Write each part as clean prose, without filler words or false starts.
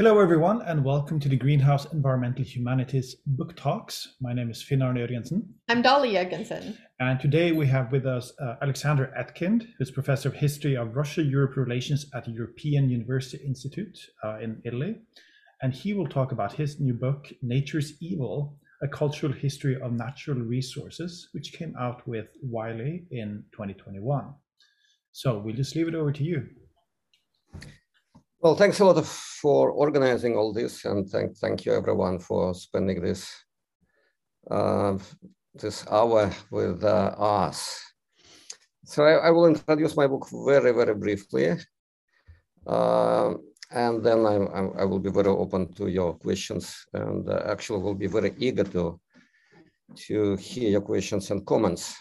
Hello everyone and welcome to the Greenhouse Environmental Humanities Book Talks. My name is Finn Arne Jörgensen. I'm Dolly Jensen. And today we have with us Alexander Etkind, who's Professor of History of Russia-Europe Relations at the European University Institute in Italy. And he will talk about his new book, Nature's Evil, A Cultural History of Natural Resources, which came out with Wiley in 2021. So we'll just leave it over to you. Well, thanks a lot for organizing all this, and thank you everyone for spending this hour with us. So I will introduce my book very, very briefly, and then I will be very open to your questions, and actually will be very eager to hear your questions and comments.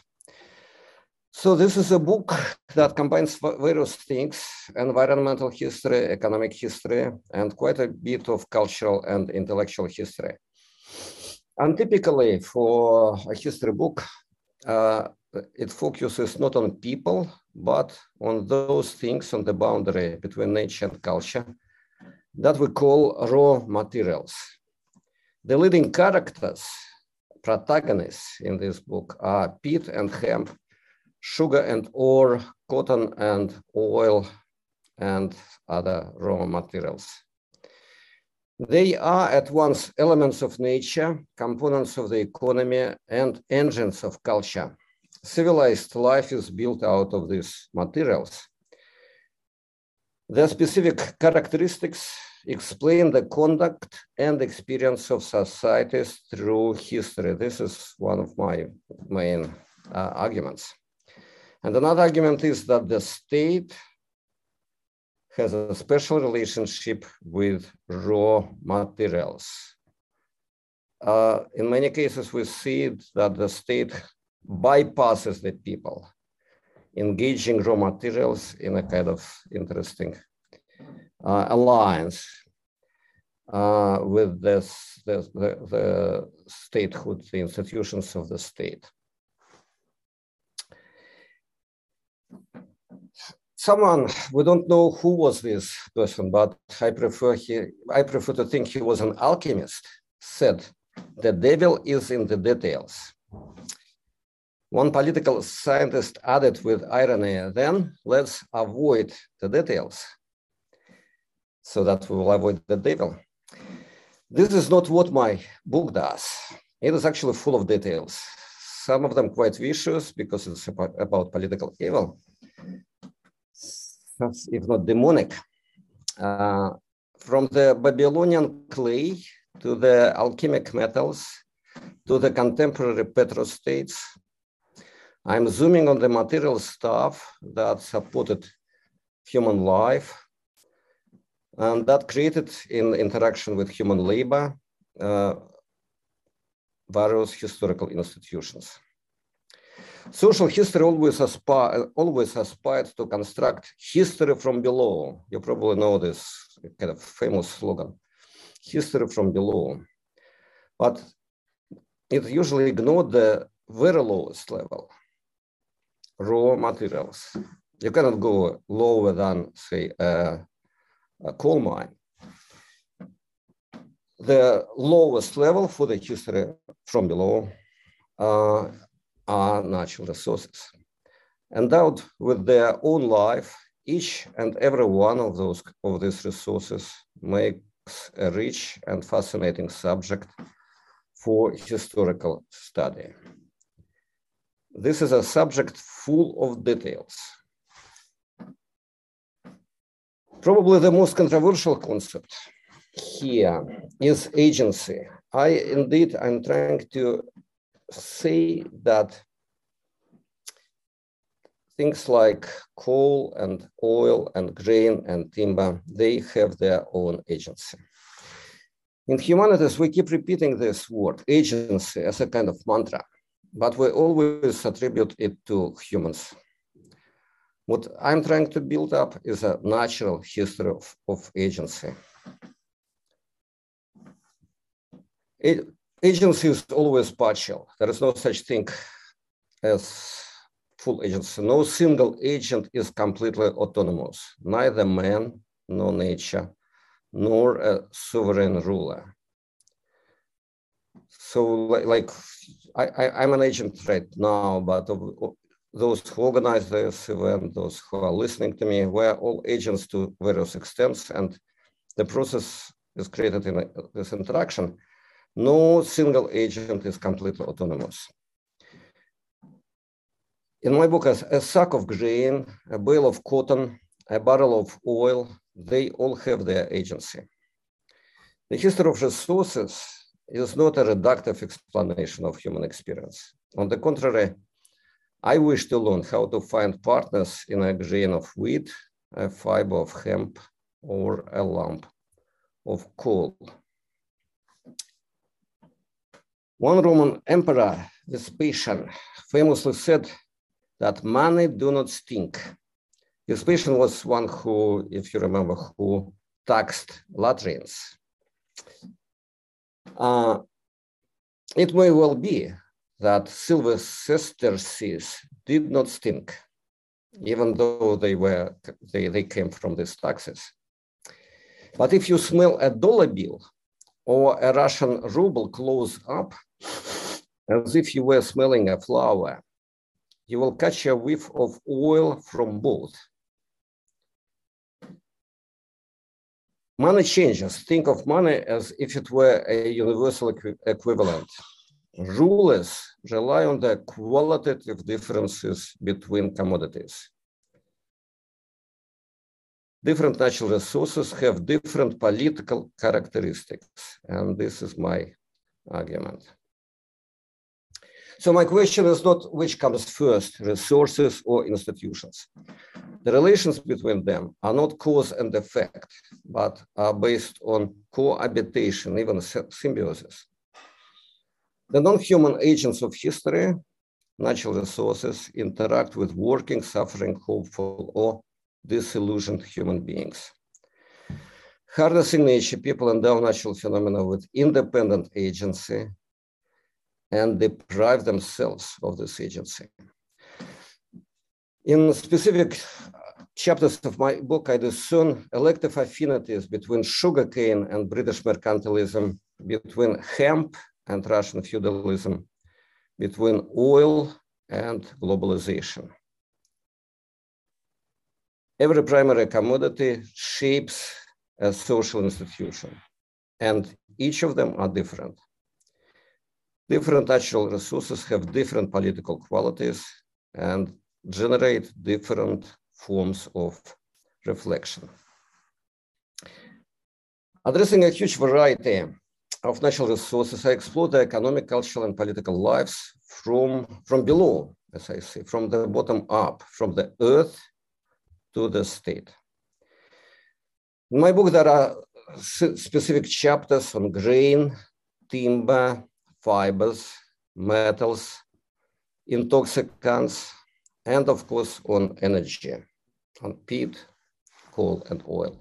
So this is a book that combines various things: environmental history, economic history, and quite a bit of cultural and intellectual history. And typically for a history book, it focuses not on people, but on those things on the boundary between nature and culture that we call raw materials. The leading characters, protagonists in this book, are peat and hemp, sugar and ore, cotton and oil, and other raw materials. They are at once elements of nature, components of the economy, and engines of culture. Civilized life is built out of these materials. Their specific characteristics explain the conduct and experience of societies through history. This is one of my main arguments. And another argument is that the state has a special relationship with raw materials. In many cases, we see that the state bypasses the people, engaging raw materials in a kind of interesting alliance with the statehood, the institutions of the state. Someone, we don't know who was this person, but I prefer to think he was an alchemist, said, "The devil is in the details." One political scientist added with irony, "Then let's avoid the details so that we will avoid the devil." This is not what my book does. It is actually full of details. Some of them quite vicious because it's about political evil, if not demonic. From the Babylonian clay to the alchemic metals to the contemporary petrostates, I'm zooming on the material stuff that supported human life and that created, in interaction with human labor, various historical institutions. Social history always aspired to construct history from below. You probably know this kind of famous slogan, history from below. But it usually ignored the very lowest level, raw materials. You cannot go lower than, say, a coal mine. The lowest level for the history from below are natural resources. Endowed with their own life, each and every one of these resources makes a rich and fascinating subject for historical study. This is a subject full of details. Probably the most controversial concept here is agency. I'm trying to say that things like coal and oil and grain and timber, they have their own agency. In humanities, we keep repeating this word, agency, as a kind of mantra, but we always attribute it to humans. What I'm trying to build up is a natural history of agency. Agency is always partial. There is no such thing as full agency. No single agent is completely autonomous, neither man nor nature, nor a sovereign ruler. So like I'm an agent right now, but of those who organized this event, those who are listening to me, we're all agents to various extents, and the process is created in this interaction. No single agent is completely autonomous. In my book, a sack of grain, a bale of cotton, a barrel of oil, they all have their agency. The history of resources is not a reductive explanation of human experience. On the contrary, I wish to learn how to find partners in a grain of wheat, a fiber of hemp, or a lump of coal. One Roman emperor, Vespasian, famously said that money do not stink. Vespasian was one who, if you remember, who taxed latrines. It may well be that silver sesterces did not stink, even though they came from these taxes. But if you smell a dollar bill or a Russian ruble close up, as if you were smelling a flower, you will catch a whiff of oil from both. Money changes. Think of money as if it were a universal equivalent. Rulers rely on the qualitative differences between commodities. Different natural resources have different political characteristics, and this is my argument. So my question is not which comes first, resources or institutions. The relations between them are not cause and effect, but are based on cohabitation, even symbiosis. The non-human agents of history, natural resources, interact with working, suffering, hopeful, or disillusioned human beings. Harnessing nature, people endow natural phenomena with independent agency and deprive themselves of this agency. In specific chapters of my book, I discern elective affinities between sugarcane and British mercantilism, between hemp and Russian feudalism, between oil and globalization. Every primary commodity shapes a social institution, and each of them are different. Different natural resources have different political qualities and generate different forms of reflection. Addressing a huge variety of natural resources, I explore the economic, cultural, and political lives from below, as I say, from the bottom up, from the earth to the state. In my book, there are specific chapters on grain, timber, fibers, metals, intoxicants, and of course on energy, on peat, coal, and oil.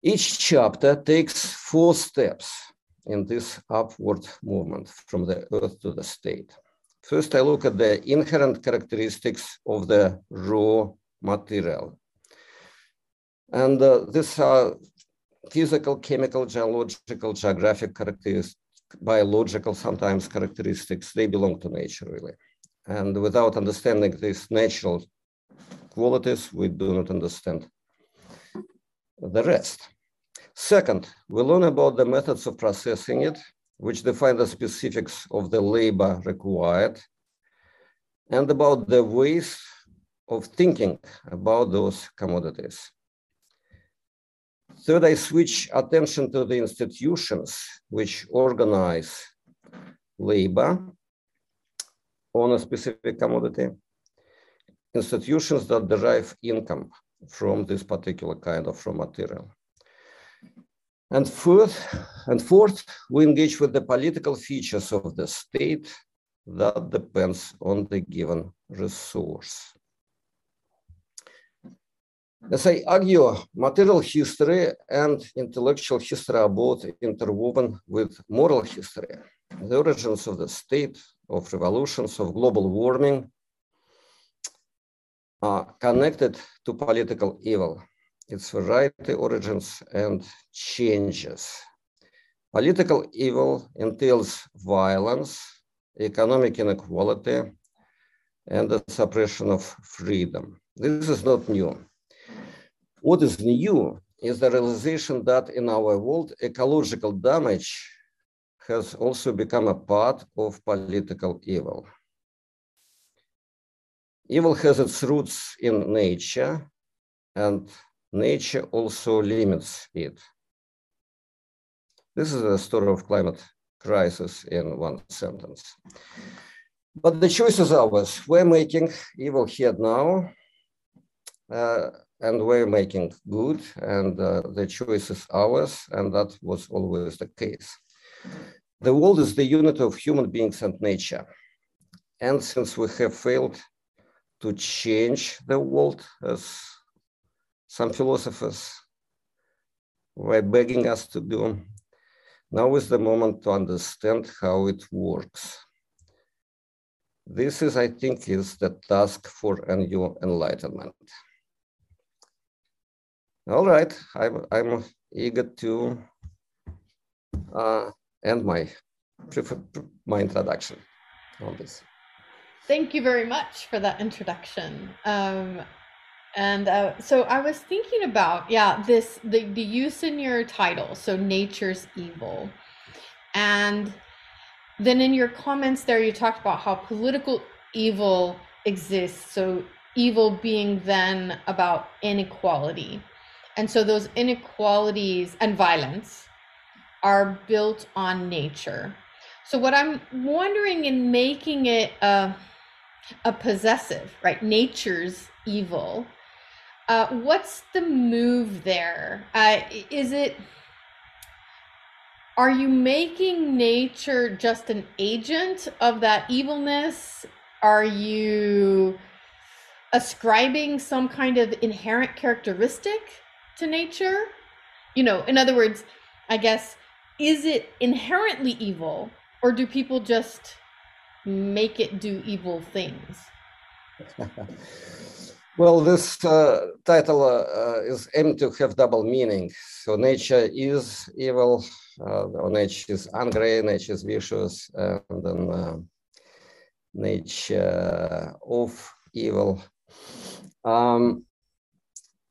Each chapter takes 4 steps in this upward movement from the earth to the state. First, I look at the inherent characteristics of the raw material. And these are physical, chemical, geological, geographic characteristics, biological sometimes characteristics. They belong to nature, really. And without understanding these natural qualities, we do not understand the rest. Second, we learn about the methods of processing it, which define the specifics of the labor required, and about the ways of thinking about those commodities. Third, I switch attention to the institutions which organize labor on a specific commodity, institutions that derive income from this particular kind of raw material. And fourth, we engage with the political features of the state that depends on the given resource. As I argue, material history and intellectual history are both interwoven with moral history. The origins of the state, of revolutions, of global warming are connected to political evil. its variety, origins, and changes. Political evil entails violence, economic inequality, and the suppression of freedom. This is not new. What is new is the realization that in our world, ecological damage has also become a part of political evil. Evil has its roots in nature, and nature also limits it. This is the story of climate crisis in one sentence. But the choice is ours. We're making evil here now, and we're making good, and the choice is ours, and that was always the case. The world is the unit of human beings and nature. And since we have failed to change the world, as some philosophers were begging us to do, now is the moment to understand how it works. This is, I think, is the task for a new enlightenment. All right, I'm eager to end my introduction on this. Thank you very much for that introduction. So I was thinking about, the use in your title, so Nature's Evil. And then in your comments there, you talked about how political evil exists. So evil being then about inequality. And so those inequalities and violence are built on nature. So what I'm wondering in making it a possessive, right? Nature's evil. What's the move there? Are you making nature just an agent of that evilness? Are you ascribing some kind of inherent characteristic to nature? You know, in other words, I guess, is it inherently evil, or do people just make it do evil things? Well, this title is aimed to have double meaning. So nature is evil, or nature is angry, nature is vicious, and then nature of evil.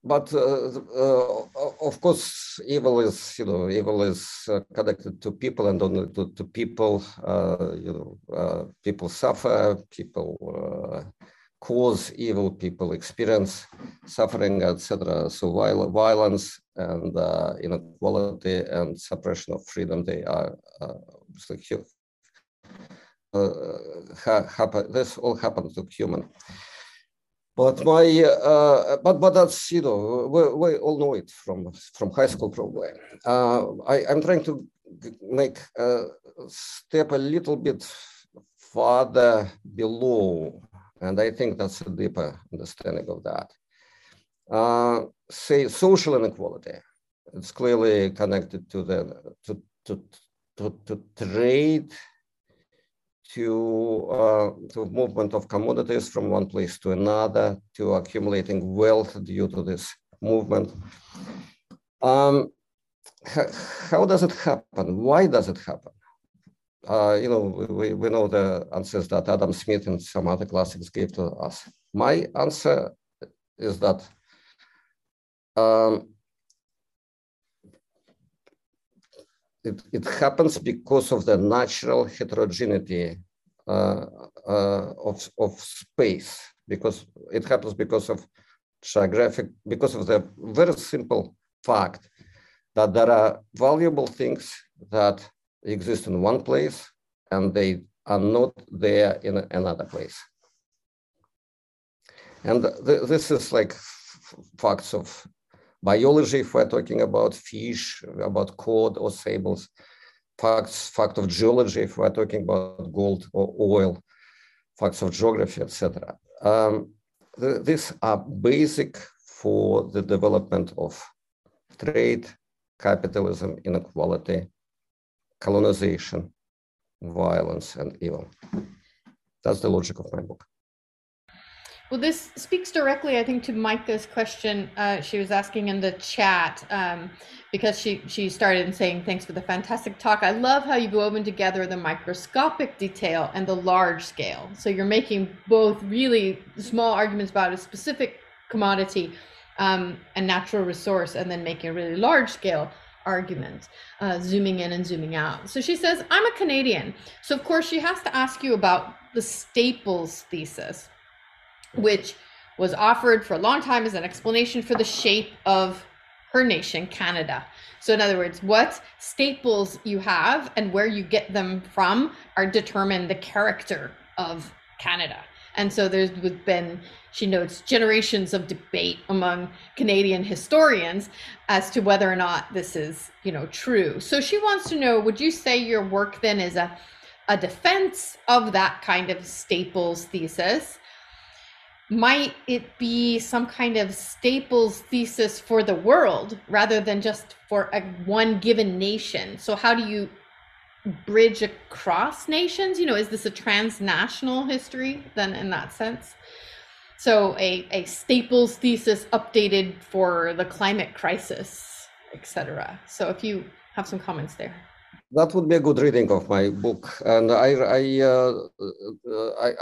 But of course, evil is connected to people, and only to people. People suffer. People cause evil. People experience suffering, etc. So violence and inequality and suppression of freedom, they are happen. This all happens to human. But but that's, we all know it from high school probably. I'm trying to make a step a little bit farther below, and I think that's a deeper understanding of that. Say social inequality. It's clearly connected to trade. To movement of commodities from one place to another, to accumulating wealth due to this movement. How does it happen? Why does it happen? We know the answers that Adam Smith and some other classics gave to us. My answer is that it happens because of the natural heterogeneity of space, because it happens because of geographic, because of the very simple fact that there are valuable things that exist in one place and they are not there in another place. And this is like facts of biology, if we're talking about fish, about cod or sables, fact of geology, if we're talking about gold or oil, facts of geography, etc. These are basic for the development of trade, capitalism, inequality, colonization, violence, and evil. That's the logic of my book. Well, this speaks directly, I think, to Micah's question she was asking in the chat, because she started in saying, thanks for the fantastic talk. I love how you've woven together the microscopic detail and the large scale. So you're making both really small arguments about a specific commodity and natural resource, and then making a really large scale argument, zooming in and zooming out. So she says, I'm a Canadian. So of course she has to ask you about the Staples thesis, which was offered for a long time as an explanation for the shape of her nation, Canada. So in other words, what staples you have and where you get them from are determine the character of Canada. And so there's been, she notes, generations of debate among Canadian historians as to whether or not this is, you know, true. So she wants to know, would you say your work then is a defense of that kind of staples thesis? Might it be some kind of staples thesis for the world rather than just for one given nation? So how do you bridge across nations? You know, is this a transnational history then in that sense? So a staples thesis updated for the climate crisis, etc. So if you have some comments there. That would be a good reading of my book, and I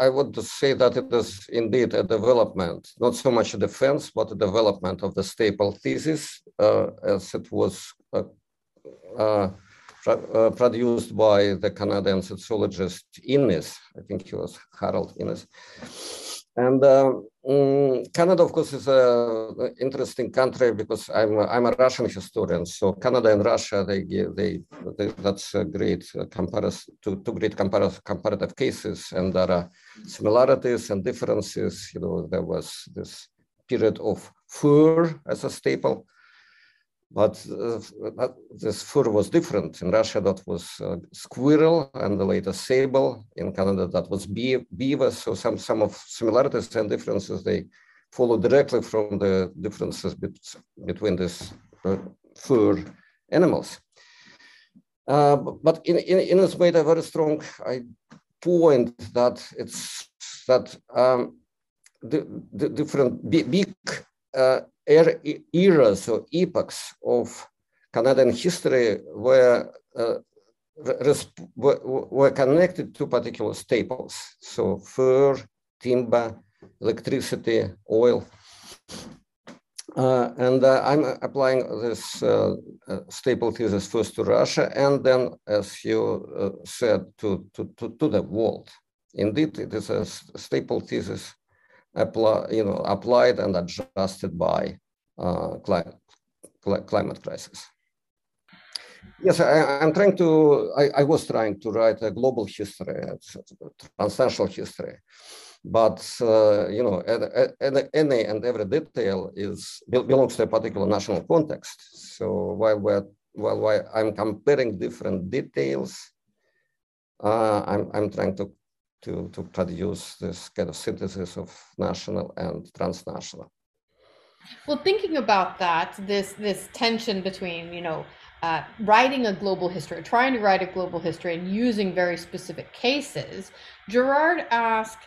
would say that it is indeed a development, not so much a defense, but a development of the staple thesis as it was produced by the Canadian sociologist Innis. I think he was Harold Innis. And Canada, of course, is an interesting country because I'm a Russian historian. So Canada and Russia, that's a great comparison, two great comparative cases, and there are similarities and differences. You know, there was this period of fur as a staple, but this fur was different. In Russia, that was squirrel, and the later sable. In Canada, that was beaver. So some of similarities and differences, they follow directly from the differences between these fur animals. But Innis made a very strong point that the different big eras or epochs of Canadian history were connected to particular staples. So fur, timber, electricity, oil. And I'm applying this staple thesis first to Russia, and then, as you said, to the world. Indeed, it is a staple thesis applied and adjusted by climate crisis. Yes, I was trying to write a global history, a transnational history, but you know, any and every detail belongs to a particular national context. So while I'm comparing different details, I'm trying to produce this kind of synthesis of national and transnational. Well, thinking about that, this tension between, you know, writing a global history, trying to write a global history, and using very specific cases, Gerard asked,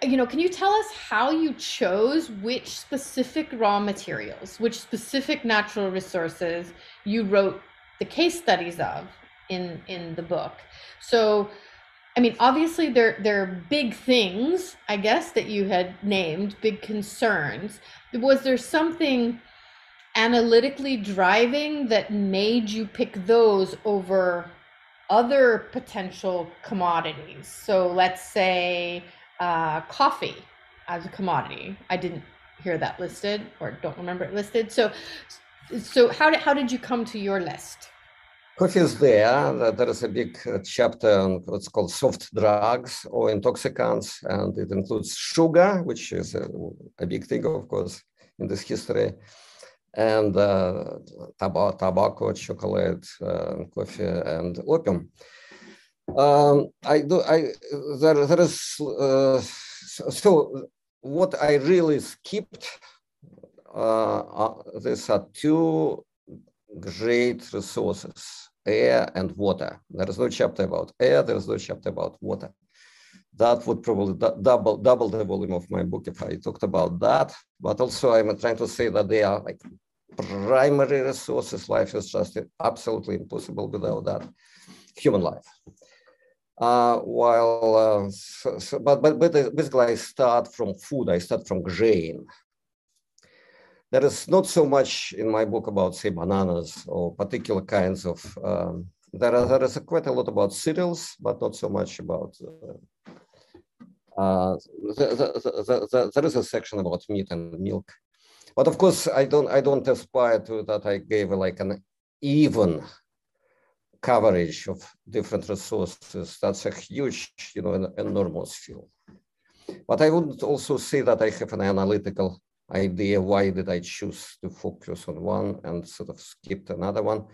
you know, can you tell us how you chose which specific raw materials, which specific natural resources you wrote the case studies of in the book? So, I mean, obviously there are big things, I guess, that you had named, big concerns. Was there something analytically driving that made you pick those over other potential commodities? So let's say coffee as a commodity. I didn't hear that listed, or don't remember it listed. So how did you come to your list? Coffee is there. There is a big chapter on what's called soft drugs or intoxicants, and it includes sugar, which is a big thing, of course, in this history, and tobacco, chocolate, coffee, and opium. So what I really skipped, these are two great resources, air and water. There is no chapter about air, there is no chapter about water. that would probably double the volume of my book if I talked about that. But also I'm trying to say that they are like primary resources. Life is just absolutely impossible without that, human life. But basically I start from food, I start from grain. There is not so much in my book about, say, bananas or particular kinds of, there is quite a lot about cereals, but not so much about, there is a section about meat and milk. But of course, I don't aspire to that I gave like an even coverage of different resources. That's a huge, you know, an enormous field. But I would also say that I have an analytical idea, why did I choose to focus on one and sort of skipped another one.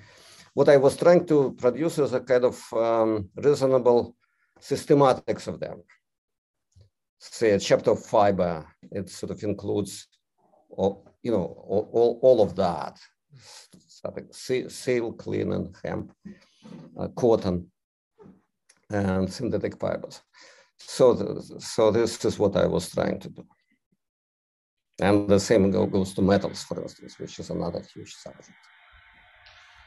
What I was trying to produce is a kind of reasonable systematics of them. Say a chapter of fiber, it sort of includes all of that. Sail, clean, and hemp, cotton, and synthetic fibers. So this is what I was trying to do. And the same goes to metals, for instance, which is another huge subject.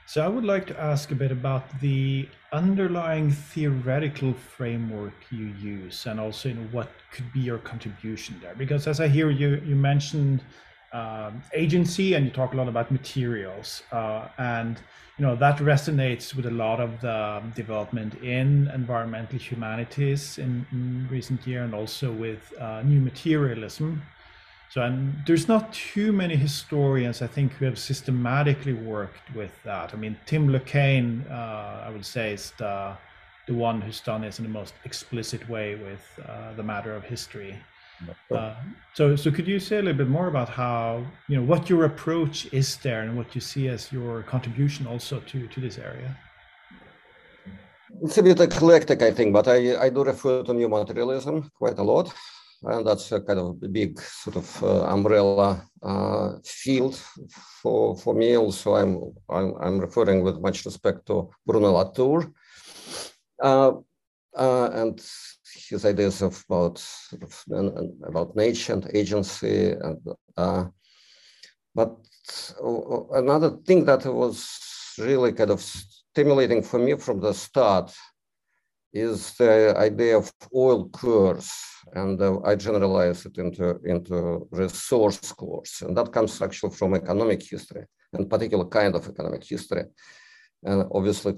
So I would like to ask a bit about the underlying theoretical framework you use, and also, you know, what could be your contribution there. Because as I hear you, you mentioned agency, and you talk a lot about materials, and you know that resonates with a lot of the development in environmental humanities in recent years, and also with new materialism. So, and there's not too many historians, I think, who have systematically worked with that. I mean, Tim LeCain, I would say, is the one who's done this in the most explicit way with the matter of history. So could you say a little bit more about how, you know, what your approach is there and what you see as your contribution also to this area? It's a bit eclectic, I think, but I do refer to new materialism quite a lot. And that's a kind of big sort of umbrella field for me. Also, I'm referring with much respect to Bruno Latour and his ideas of about nature and agency. And, but another thing that was really kind of stimulating for me from the start is the idea of oil curves, and I generalize it into resource curves, and that comes actually from economic history, and particular kind of economic history, and obviously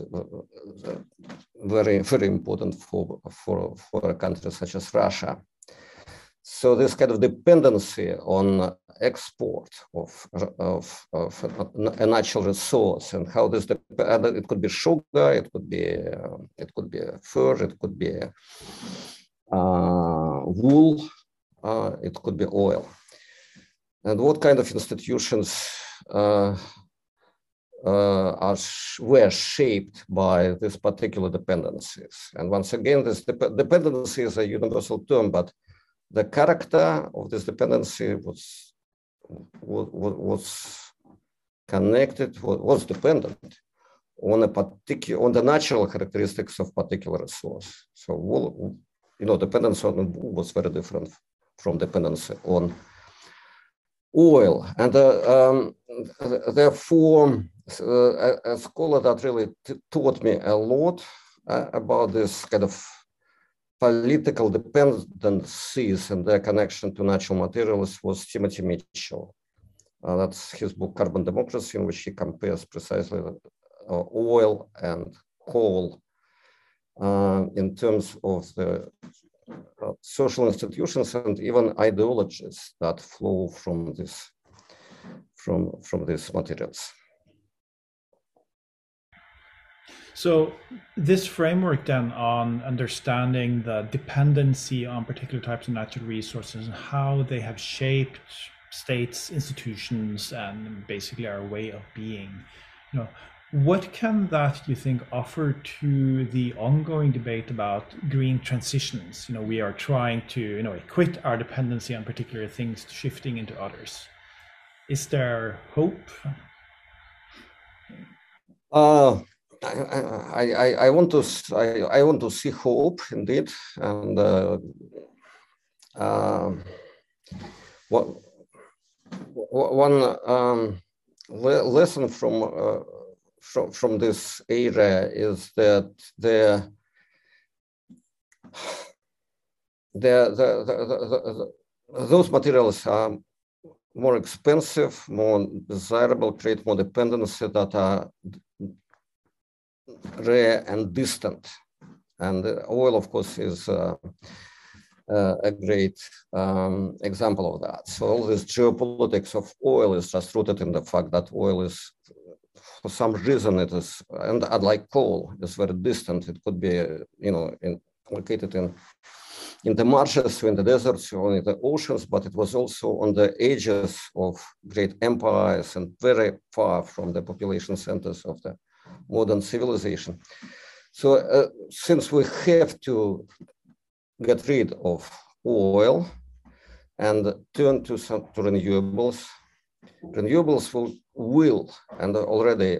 very, very important for a country such as Russia. So this kind of dependency on export of a natural resource, and how this, it could be sugar, it could be fur, it could be wool, it could be oil, and what kind of institutions were shaped by these particular dependencies. And once again, this dependency is a universal term, but the character of this dependency was dependent on the natural characteristics of particular resource. So, wool, you know, dependence on wool was very different from dependency on oil, and therefore, a scholar that really taught me a lot about this kind of political dependencies and their connection to natural materials was Timothy Mitchell. That's his book, Carbon Democracy, in which he compares precisely oil and coal in terms of the social institutions and even ideologies that flow from these materials. So this framework then on understanding the dependency on particular types of natural resources and how they have shaped states, institutions, and basically our way of being, you know, what can that, you think, offer to the ongoing debate about green transitions? You know, we are trying to, you know, quit our dependency on particular things, shifting into others. Is there hope? I want to see hope indeed, and one lesson from this era is that those materials are more expensive, more desirable, create more dependency, that are rare and distant. And oil, of course, is a great example of that. So all this geopolitics of oil is just rooted in the fact that oil is, for some reason, it is, and unlike coal, is very distant. It could be, you know, located in the marshes, or in the deserts, or in the oceans, but it was also on the edges of great empires and very far from the population centers of the modern civilization. So since we have to get rid of oil and turn to renewables, renewables will and already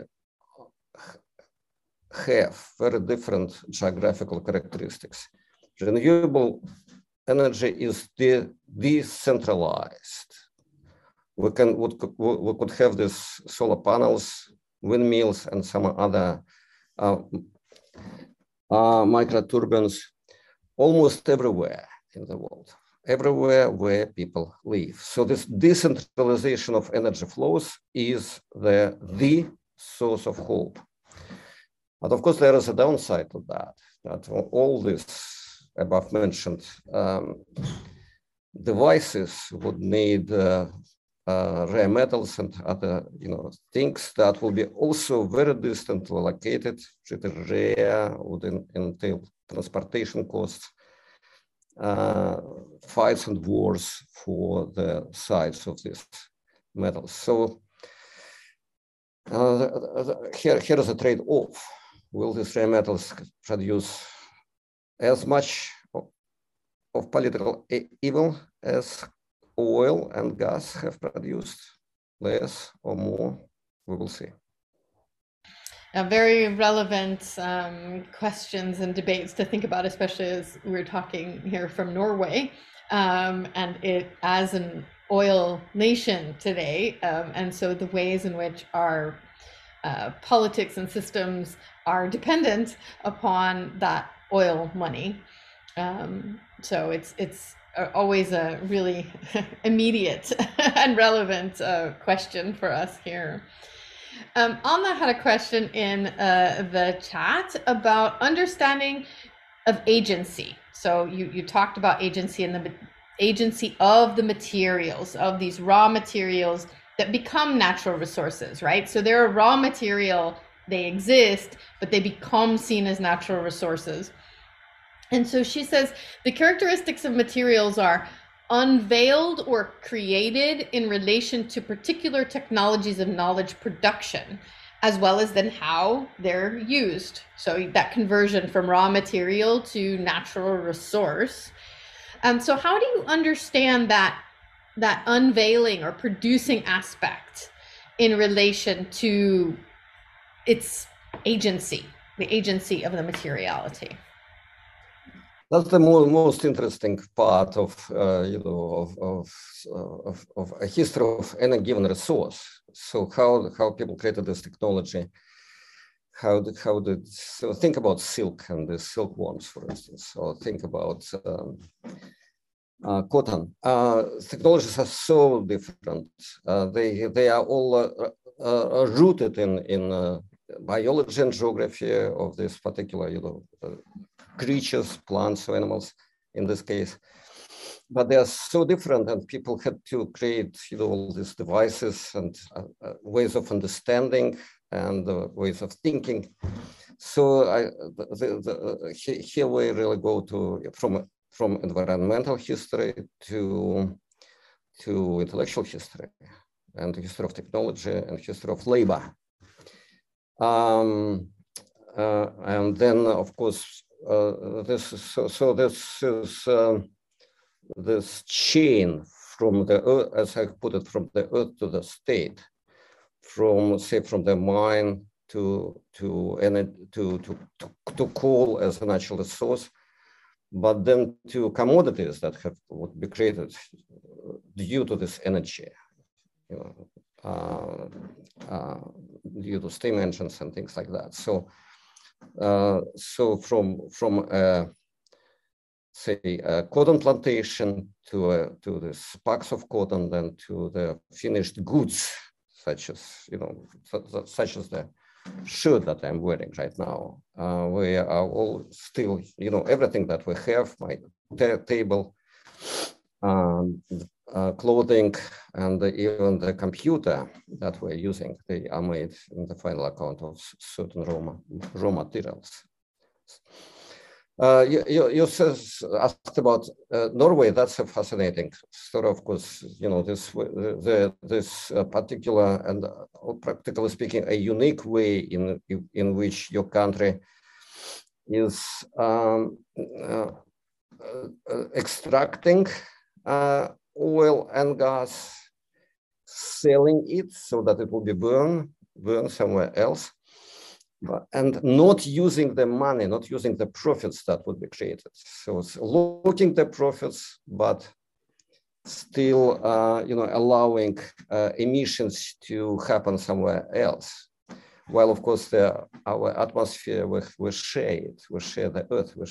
have very different geographical characteristics. Renewable energy is decentralized. We could have these solar panels, windmills, and some other micro turbines almost everywhere in the world, everywhere where people live. So this decentralization of energy flows is the source of hope. But of course, there is a downside to that, that all this above mentioned devices would need rare metals and other, you know, things that will be also very distantly located, pretty rare, would entail transportation costs, fights and wars for the sites of these metals. So here is a trade-off. Will these rare metals produce as much of political evil as oil and gas have produced, less or more? We will see. Very relevant questions and debates to think about, especially as we're talking here from Norway, and as an oil nation today, and so the ways in which our politics and systems are dependent upon that oil money. So it's always a really immediate and relevant question for us here. Anna had a question in the chat about understanding of agency. So you talked about agency and the agency of the materials, of these raw materials that become natural resources, right? So they're a raw material, they exist, but they become seen as natural resources. And so she says, the characteristics of materials are unveiled or created in relation to particular technologies of knowledge production, as well as then how they're used. So that conversion from raw material to natural resource. So how do you understand that unveiling or producing aspect in relation to its agency, the agency of the materiality? That's the most interesting part of a history of any given resource. So how people created this technology, so think about silk and the silkworms, for instance, or think about cotton. Technologies are so different. They are all rooted in biology and geography of this particular, creatures, plants, or animals in this case. But they are so different, and people had to create, all these devices and ways of understanding and ways of thinking. So here we really go to from environmental history to intellectual history, and the history of technology and history of labor. And then, of course, this chain from the earth, as I put it, from the earth to the state, from the mine to coal as a natural source, but then to commodities that have would be created due to this energy, you know, due to steam engines and things like that. So, so from cotton plantation to the sparks of cotton, then to the finished goods, such as such as the shirt that I'm wearing right now. We are all still, everything that we have, my table, clothing, and even the computer that we're using, they are made in the final account of certain raw materials. You asked about Norway. That's a fascinating story. Of course, this particular and practically speaking, a unique way in which your country is extracting oil and gas, selling it so that it will be burned somewhere else, and not using the money, not using the profits that would be created. So it's looking the profits, but still, allowing emissions to happen somewhere else. While, of course, our atmosphere, we share it. We share the earth. We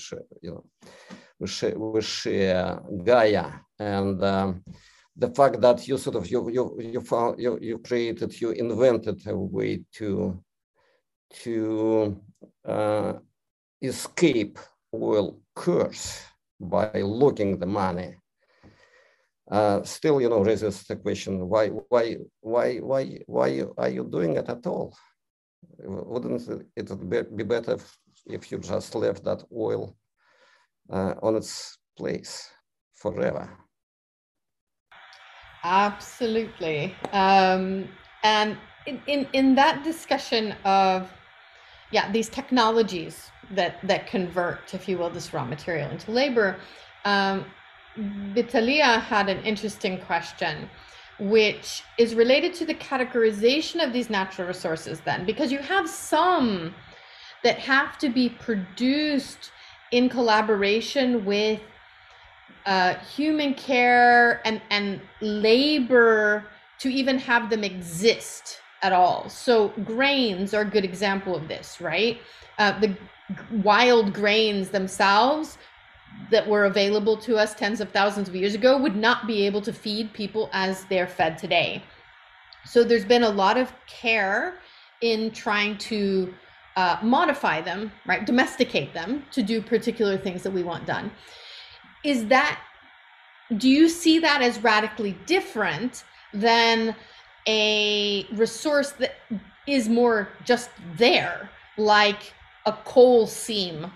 share, we share Gaia. And the fact that you sort of you created, you invented a way to escape oil curse by locking the money, still, raises the question: why are you doing it at all? Wouldn't it be better if you just left that oil on its place forever? Absolutely, and in that discussion of these technologies that convert, if you will, this raw material into labor, Vitalia had an interesting question, which is related to the categorization of these natural resources then, because you have some that have to be produced in collaboration with human care and labor to even have them exist at all. So grains are a good example of this, right? The wild grains themselves that were available to us tens of thousands of years ago would not be able to feed people as they're fed today. So there's been a lot of care in trying to modify them, right? Domesticate them to do particular things that we want done. Is that, do you see that as radically different than a resource that is more just there, like a coal seam,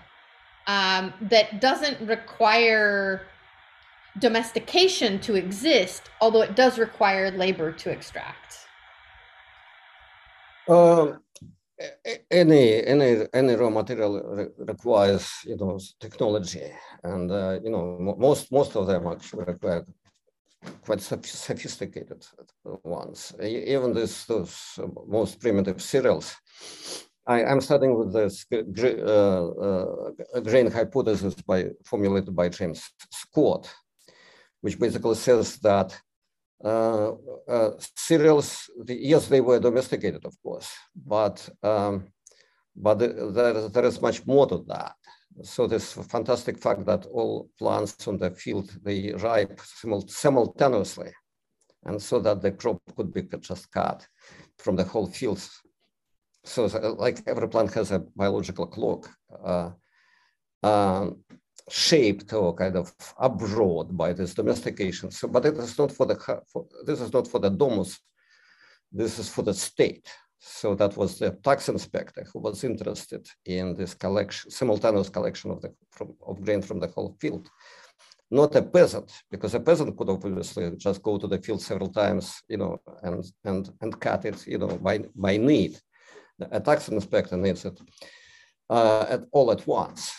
that doesn't require domestication to exist, although it does require labor to extract? Any raw material requires technology, and most of them actually require quite sophisticated ones. Even those most primitive cereals. I'm starting with this grain hypothesis formulated by James Scott, which basically says that cereals, yes, they were domesticated, of course, but there is much more to that. So this fantastic fact that all plants on the field, they ripe simultaneously, and so that the crop could be just cut from the whole fields. So like every plant has a biological clock shaped or kind of abroad by this domestication. So, but it is not for this is not for the domus. This is for the state. So that was the tax inspector who was interested in this collection, simultaneous collection of grain from the whole field, not a peasant, because a peasant could obviously just go to the field several times, and cut it, by need. A tax inspector needs it all at once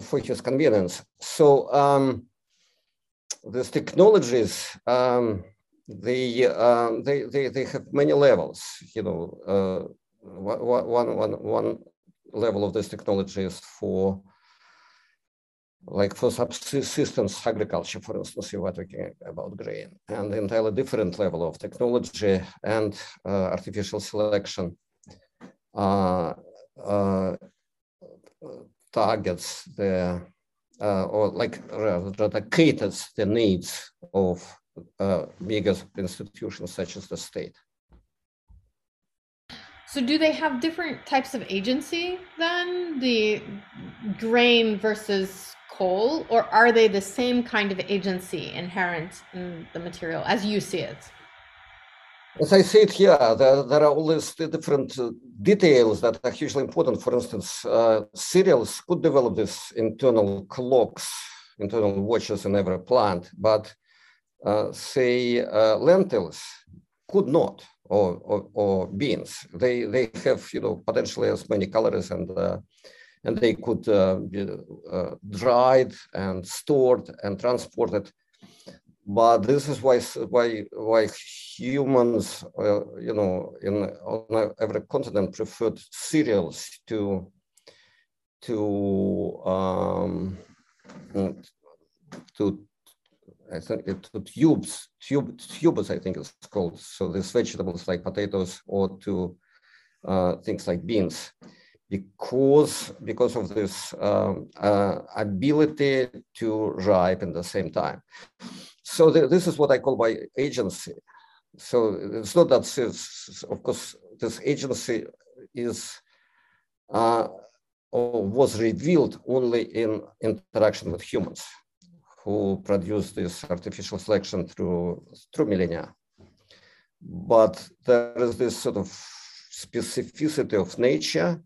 for his convenience. So these technologies. They have many levels, one level of this technology is for, like, for subsistence agriculture, for instance, you were talking about grain, and the entirely different level of technology and artificial selection targets the, or like rather caters the needs of bigger institutions such as the state. So do they have different types of agency than the grain versus coal, or are they the same kind of agency inherent in the material as you see it? As I see it, yeah, there are all these different details that are hugely important. For instance, cereals could develop these internal clocks, internal watches in every plant, but say lentils could not. Or beans, they have, you know, potentially as many calories, and they could be dried and stored and transported. But this is why humans, you know, on every continent preferred cereals to I think it to tubers, I think it's called. So these vegetables like potatoes, or to things like beans, because of this ability to ripen at the same time. So this is what I call by agency. So it's not that, of course, this agency is or was revealed only in interaction with humans, who produced this artificial selection through millennia. But there is this sort of specificity of nature,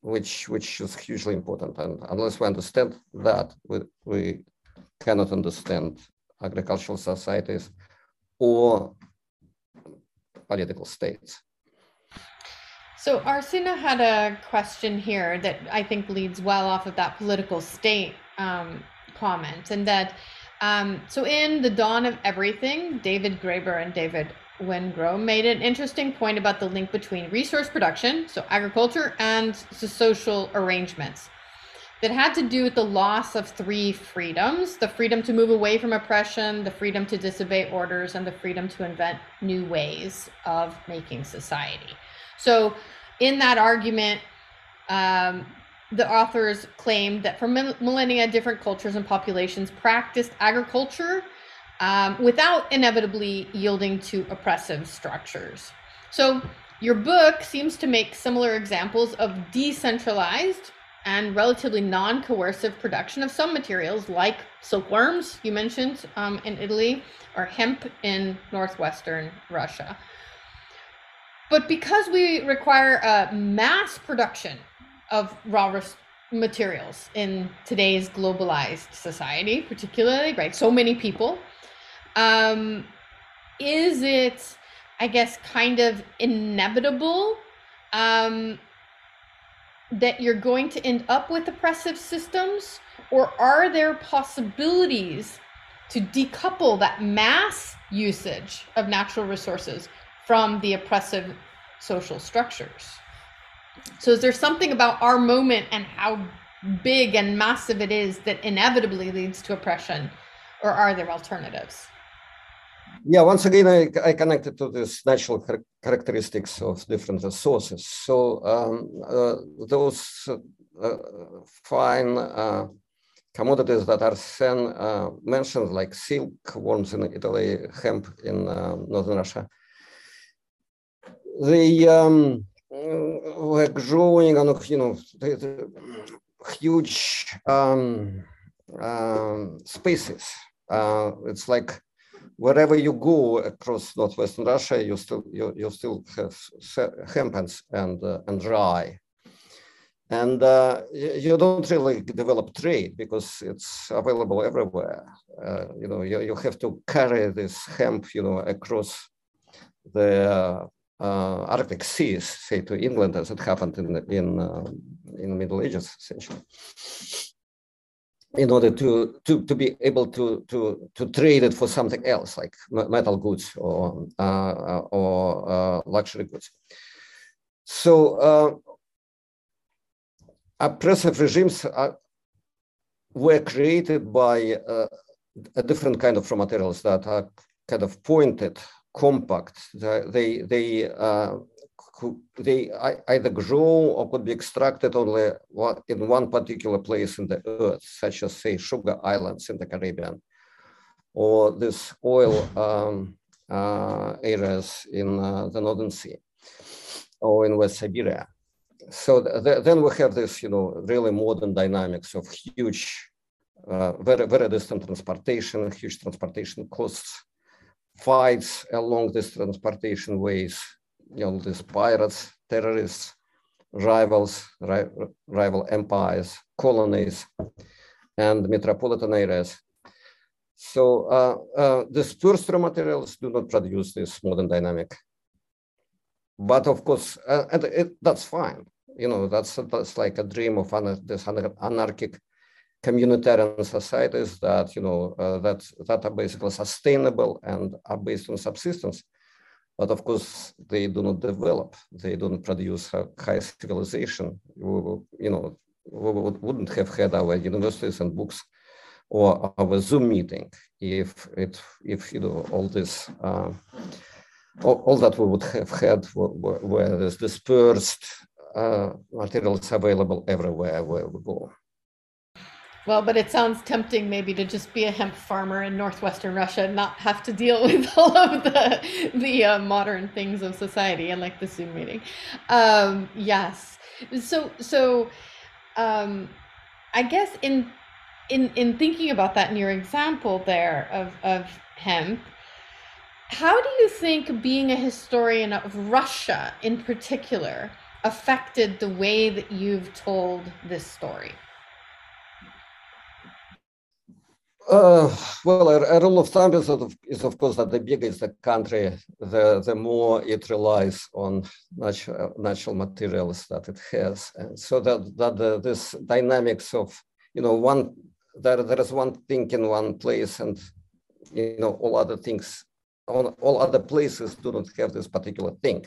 which is hugely important. And unless we understand that, we cannot understand agricultural societies or political states. So Arsena had a question here that I think leads well off of that political state comment, and that so in The Dawn of Everything, David Graeber and David Wengrow made an interesting point about the link between resource production, so agriculture, and social arrangements that had to do with the loss of three freedoms: the freedom to move away from oppression, the freedom to disobey orders, and the freedom to invent new ways of making society. So in that argument, the authors claimed that for millennia, different cultures and populations practiced agriculture without inevitably yielding to oppressive structures. So your book seems to make similar examples of decentralized and relatively non-coercive production of some materials, like silkworms, you mentioned, in Italy, or hemp in northwestern Russia. But because we require a mass production of raw materials in today's globalized society, particularly, right, so many people, is it, I guess, kind of inevitable that you're going to end up with oppressive systems? Or are there possibilities to decouple that mass usage of natural resources from the oppressive social structures? So is there something about our moment and how big and massive it is that inevitably leads to oppression, or are there alternatives? Yeah, once again, I connected to this natural characteristics of different resources. So those fine commodities that Arsene mentioned, like silkworms in Italy, hemp in northern Russia, they were growing on, you know, huge spaces. It's like wherever you go across northwestern Russia, you still have hemp and rye, and you don't really develop trade because it's available everywhere. You know, you have to carry this hemp, you know, across the Arctic seas, say to England, as it happened in the Middle Ages, essentially. in order to be able to trade it for something else, like metal goods or luxury goods. So oppressive regimes were created by a different kind of raw materials that are kind of pointed, compact. They either grow or could be extracted only in one particular place in the earth, such as, say, sugar islands in the Caribbean, or this oil areas in the Northern Sea, or in West Siberia. So then we have this, you know, really modern dynamics of huge, very, very distant transportation, huge transportation costs, fights along these transportation ways, you know, these pirates, terrorists, rivals, rival empires, colonies, and metropolitan areas. So dispersed raw materials do not produce this modern dynamic. But of course, and that's fine. You know, that's like a dream of this anarchic communitarian societies that, you know, that are basically sustainable and are based on subsistence. But of course, they do not develop. They don't produce a high civilization. You know, we wouldn't have had our universities and books or our Zoom meeting if you know, all this, all that we would have had were this dispersed materials available everywhere where we go. Well, but it sounds tempting maybe to just be a hemp farmer in northwestern Russia and not have to deal with all of the modern things of society and like the Zoom meeting. Yes. So I guess in thinking about that in your example there of hemp, how do you think being a historian of Russia in particular affected the way that you've told this story? Well, a rule of thumb is of course that the bigger is the country, the more it relies on natural materials that it has, and so that this dynamics of, you know, there is one thing in one place, and you know all other things, all other places do not have this particular thing,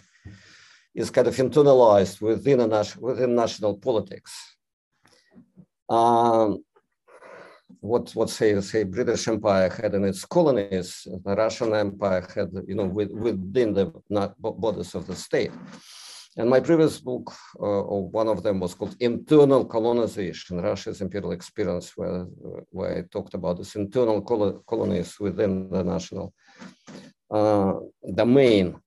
is kind of internalized within national politics. What say British Empire had in its colonies, the Russian Empire had, you know, within the borders of the state. And my previous book, or one of them, was called Internal Colonization, Russia's Imperial Experience, where I talked about this internal colonies within the national domain.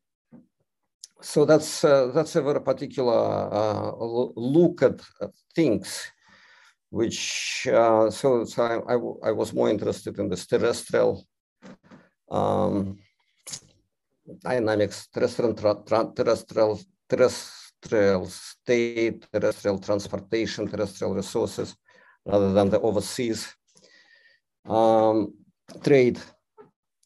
So that's a very particular look at things. Which so I was more interested in this terrestrial dynamics, terrestrial state, terrestrial transportation, terrestrial resources, rather than the overseas trade.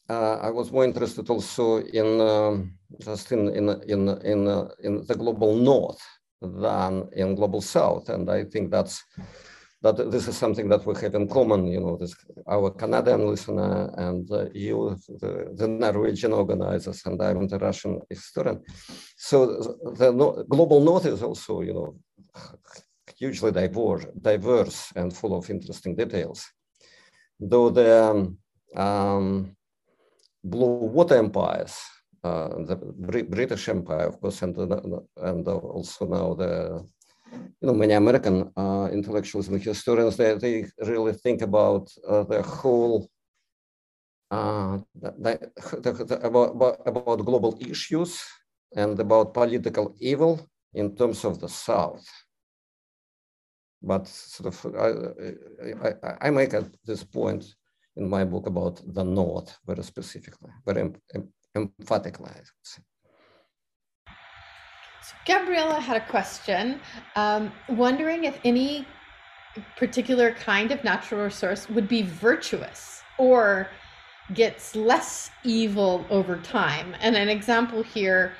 I was more interested also in just in the global north than in global south, and I think that this is something that we have in common, you know, our Canadian listener and you, the Norwegian organizers, and I'm the Russian historian. So the global north is also, you know, hugely diverse and full of interesting details. Though the blue water empires, the British Empire, of course, and also now the, you know, many American intellectuals and historians, they really think about the whole about global issues and about political evil in terms of the South. But sort of, I make at this point in my book about the North very specifically, very emphatically, I would say. So Gabriela had a question, wondering if any particular kind of natural resource would be virtuous or gets less evil over time. And an example here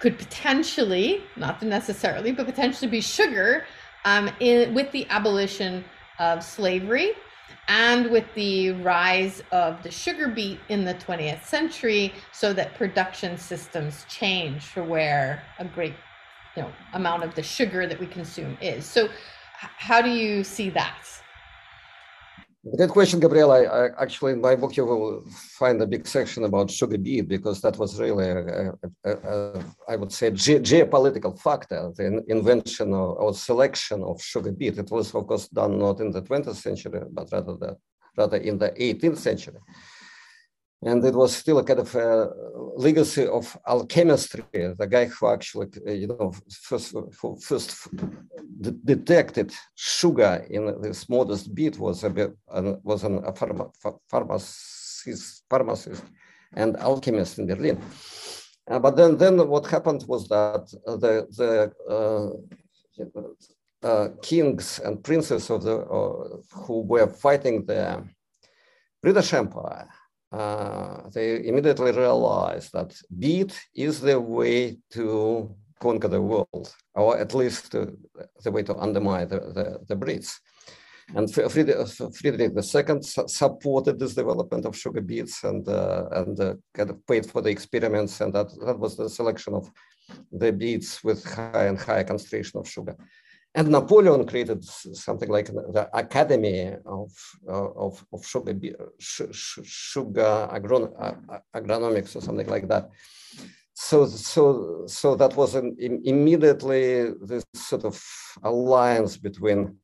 could potentially, not necessarily, but potentially be sugar with the abolition of slavery, and with the rise of the sugar beet in the 20th century, so that production systems change for where a great amount of the sugar that we consume is. So how do you see that? Good question, Gabriela. I actually, in my book, you will find a big section about sugar beet, because that was really, I would say, geopolitical factor, the invention or selection of sugar beet. It was, of course, done not in the 20th century, but rather in the 18th century. And it was still a kind of a legacy of alchemistry, the guy who actually, first detected sugar in this modest beet was a pharmacist and alchemist in Berlin. But then what happened was that the kings and princes of the who were fighting the British Empire, they immediately realized that beet is the way to conquer the world, or at least the way to undermine the Brits. And Friedrich II supported this development of sugar beets and kind of paid for the experiments, and that was the selection of the beets with higher and higher concentration of sugar. And Napoleon created something like the Academy of sugar agronomics or something like that. So that was immediately this sort of alliance between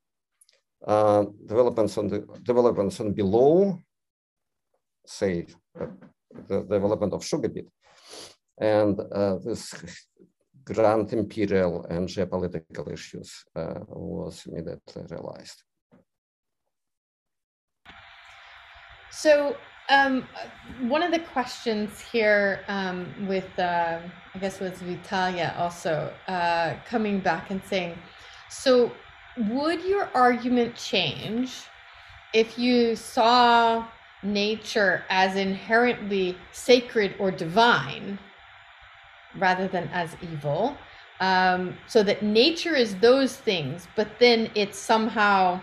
developments on below, say, the development of sugar beet, and this grand imperial and geopolitical issues was immediately realized. So one of the questions here with, I guess was Vitalia also coming back and saying, so would your argument change if you saw nature as inherently sacred or divine, rather than as evil, so that nature is those things, but then it's somehow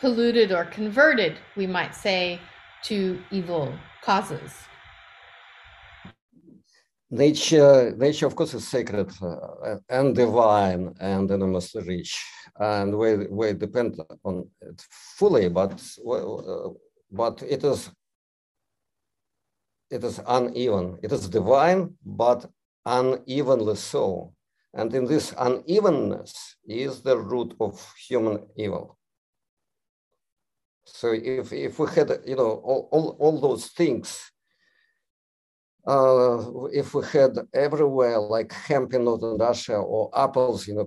polluted or converted, we might say, to evil causes? Nature, of course, is sacred and divine and enormously rich, and we depend on it fully, but it is uneven. It is divine, but unevenly so. And in this unevenness is the root of human evil. So if we had, all those things, if we had everywhere like hemp in northern Russia, or apples in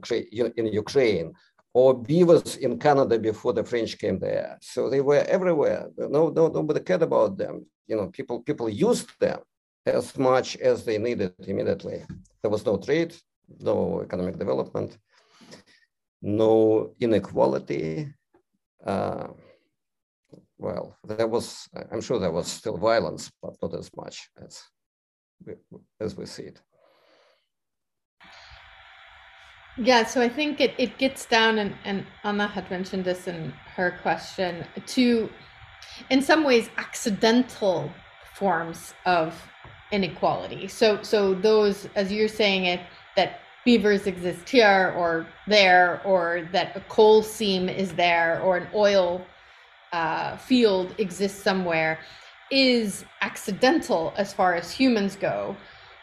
Ukraine, or beavers in Canada before the French came there. So they were everywhere. Nobody cared about them. People used them as much as they needed immediately. There was no trade, no economic development, no inequality. Well, I'm sure there was still violence, but not as much as we see it. Yeah, so I think it gets down, and Anna had mentioned this in her question, to, in some ways, accidental forms of inequality. So those, as you're saying it, that beavers exist here or there, or that a coal seam is there, or an oil field exists somewhere, is accidental as far as humans go.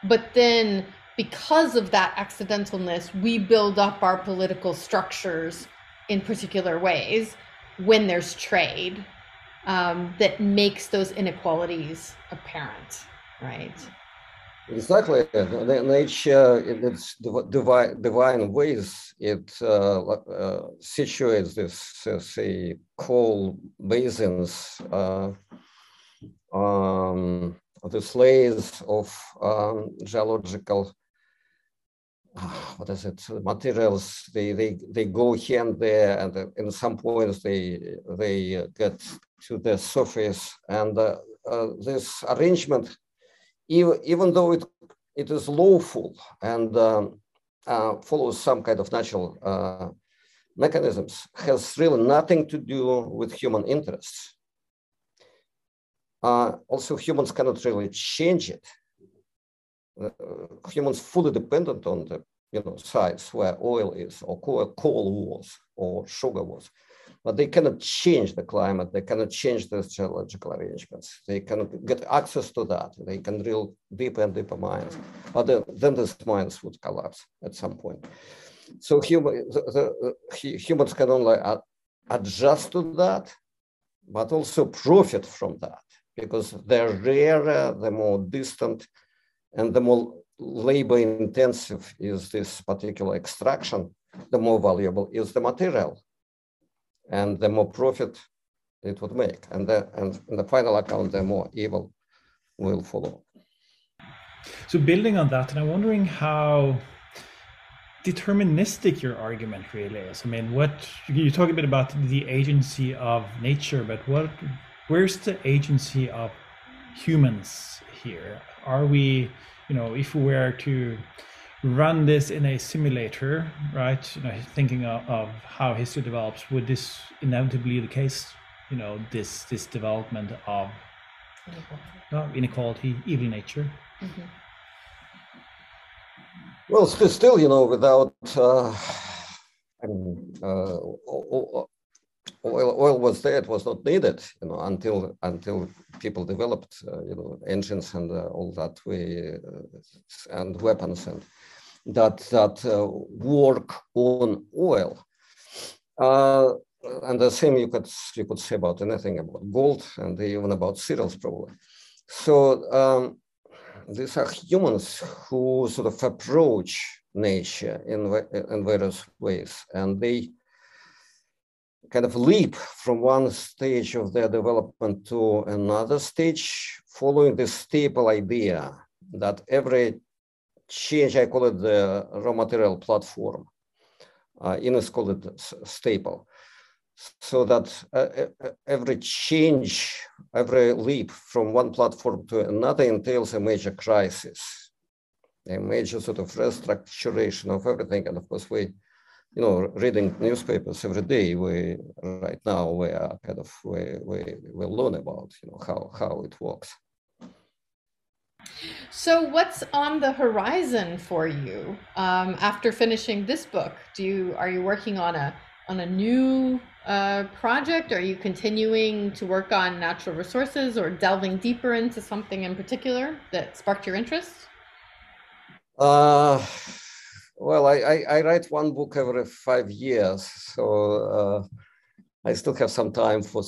But then, because of that accidentalness, we build up our political structures in particular ways when there's trade that makes those inequalities apparent, right? Exactly. Nature, in its divine ways, it situates this, say, coal basins, these layers of geological materials, they go here and there, and in some points they get to the surface, and this arrangement, even though it is lawful and follows some kind of natural mechanisms has really nothing to do with human interests. Also, humans cannot really change it. Humans fully dependent on the sites where oil is, or coal was, or sugar was. But they cannot change the climate. They cannot change the geological arrangements. They cannot get access to that. They can drill deeper and deeper mines. But then these mines would collapse at some point. So humans can only adjust to that, but also profit from that, because they're rarer, the more distant, and the more labor-intensive is this particular extraction, the more valuable is the material, and the more profit it would make. And in the final account, the more evil will follow. So building on that, and I'm wondering how deterministic your argument really is. I mean, what you talk a bit about the agency of nature, but where's the agency of humans here? Are we, if we were to run this in a simulator, right? Thinking of how history develops, would this inevitably be the case? This development of inequality, evil nature. Mm-hmm. Well, still, without oil was there, it was not needed, until people developed, engines and all that way, and weapons, and that work on oil. And the same you could say about anything, about gold, and even about cereals probably. So. These are humans who sort of approach nature in various ways, and they kind of leap from one stage of their development to another stage, following this staple idea that every change, I call it the raw material platform, Innis called it staple, so that every change, every leap from one platform to another entails a major crisis, a major sort of restructuration of everything. And of course, we, reading newspapers every day, we learn about, how it works. So what's on the horizon for you after finishing this book? Are you working on a new project? Are you continuing to work on natural resources, or delving deeper into something in particular that sparked your interest? Well, I write one book every 5 years, so I still have some time for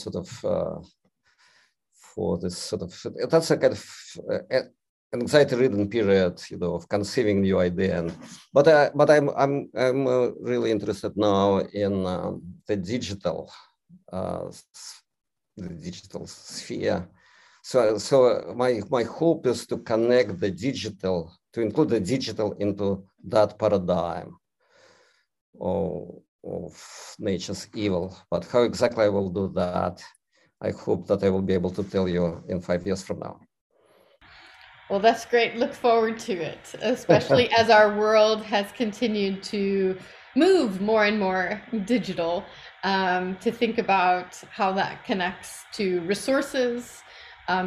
that's a kind of anxiety-ridden period, of conceiving new idea, but I'm really interested now in the digital sphere. So my hope is to connect the digital, to include the digital into that paradigm of nature's evil. But how exactly I will do that, I hope that I will be able to tell you in 5 years from now. Well, that's great. Look forward to it, especially as our world has continued to move more and more digital, to think about how that connects to resources,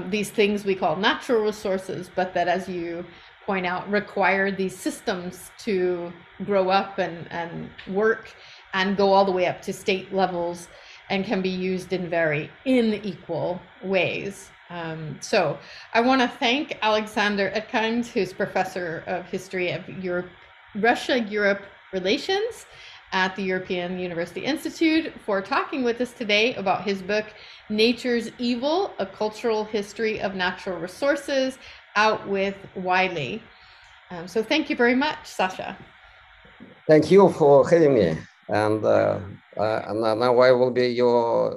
these things we call natural resources, but that, as you point out, require these systems to grow up and work and go all the way up to state levels, and can be used in very unequal ways. So I want to thank Alexander Etkind, who's professor of history of Russia-Europe relations at the European University Institute, for talking with us today about his book, Nature's Evil, A Cultural History of Natural Resources, out with Wiley. So thank you very much, Sasha. Thank you for having me. And now I will be your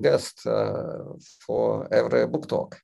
guest for every book talk.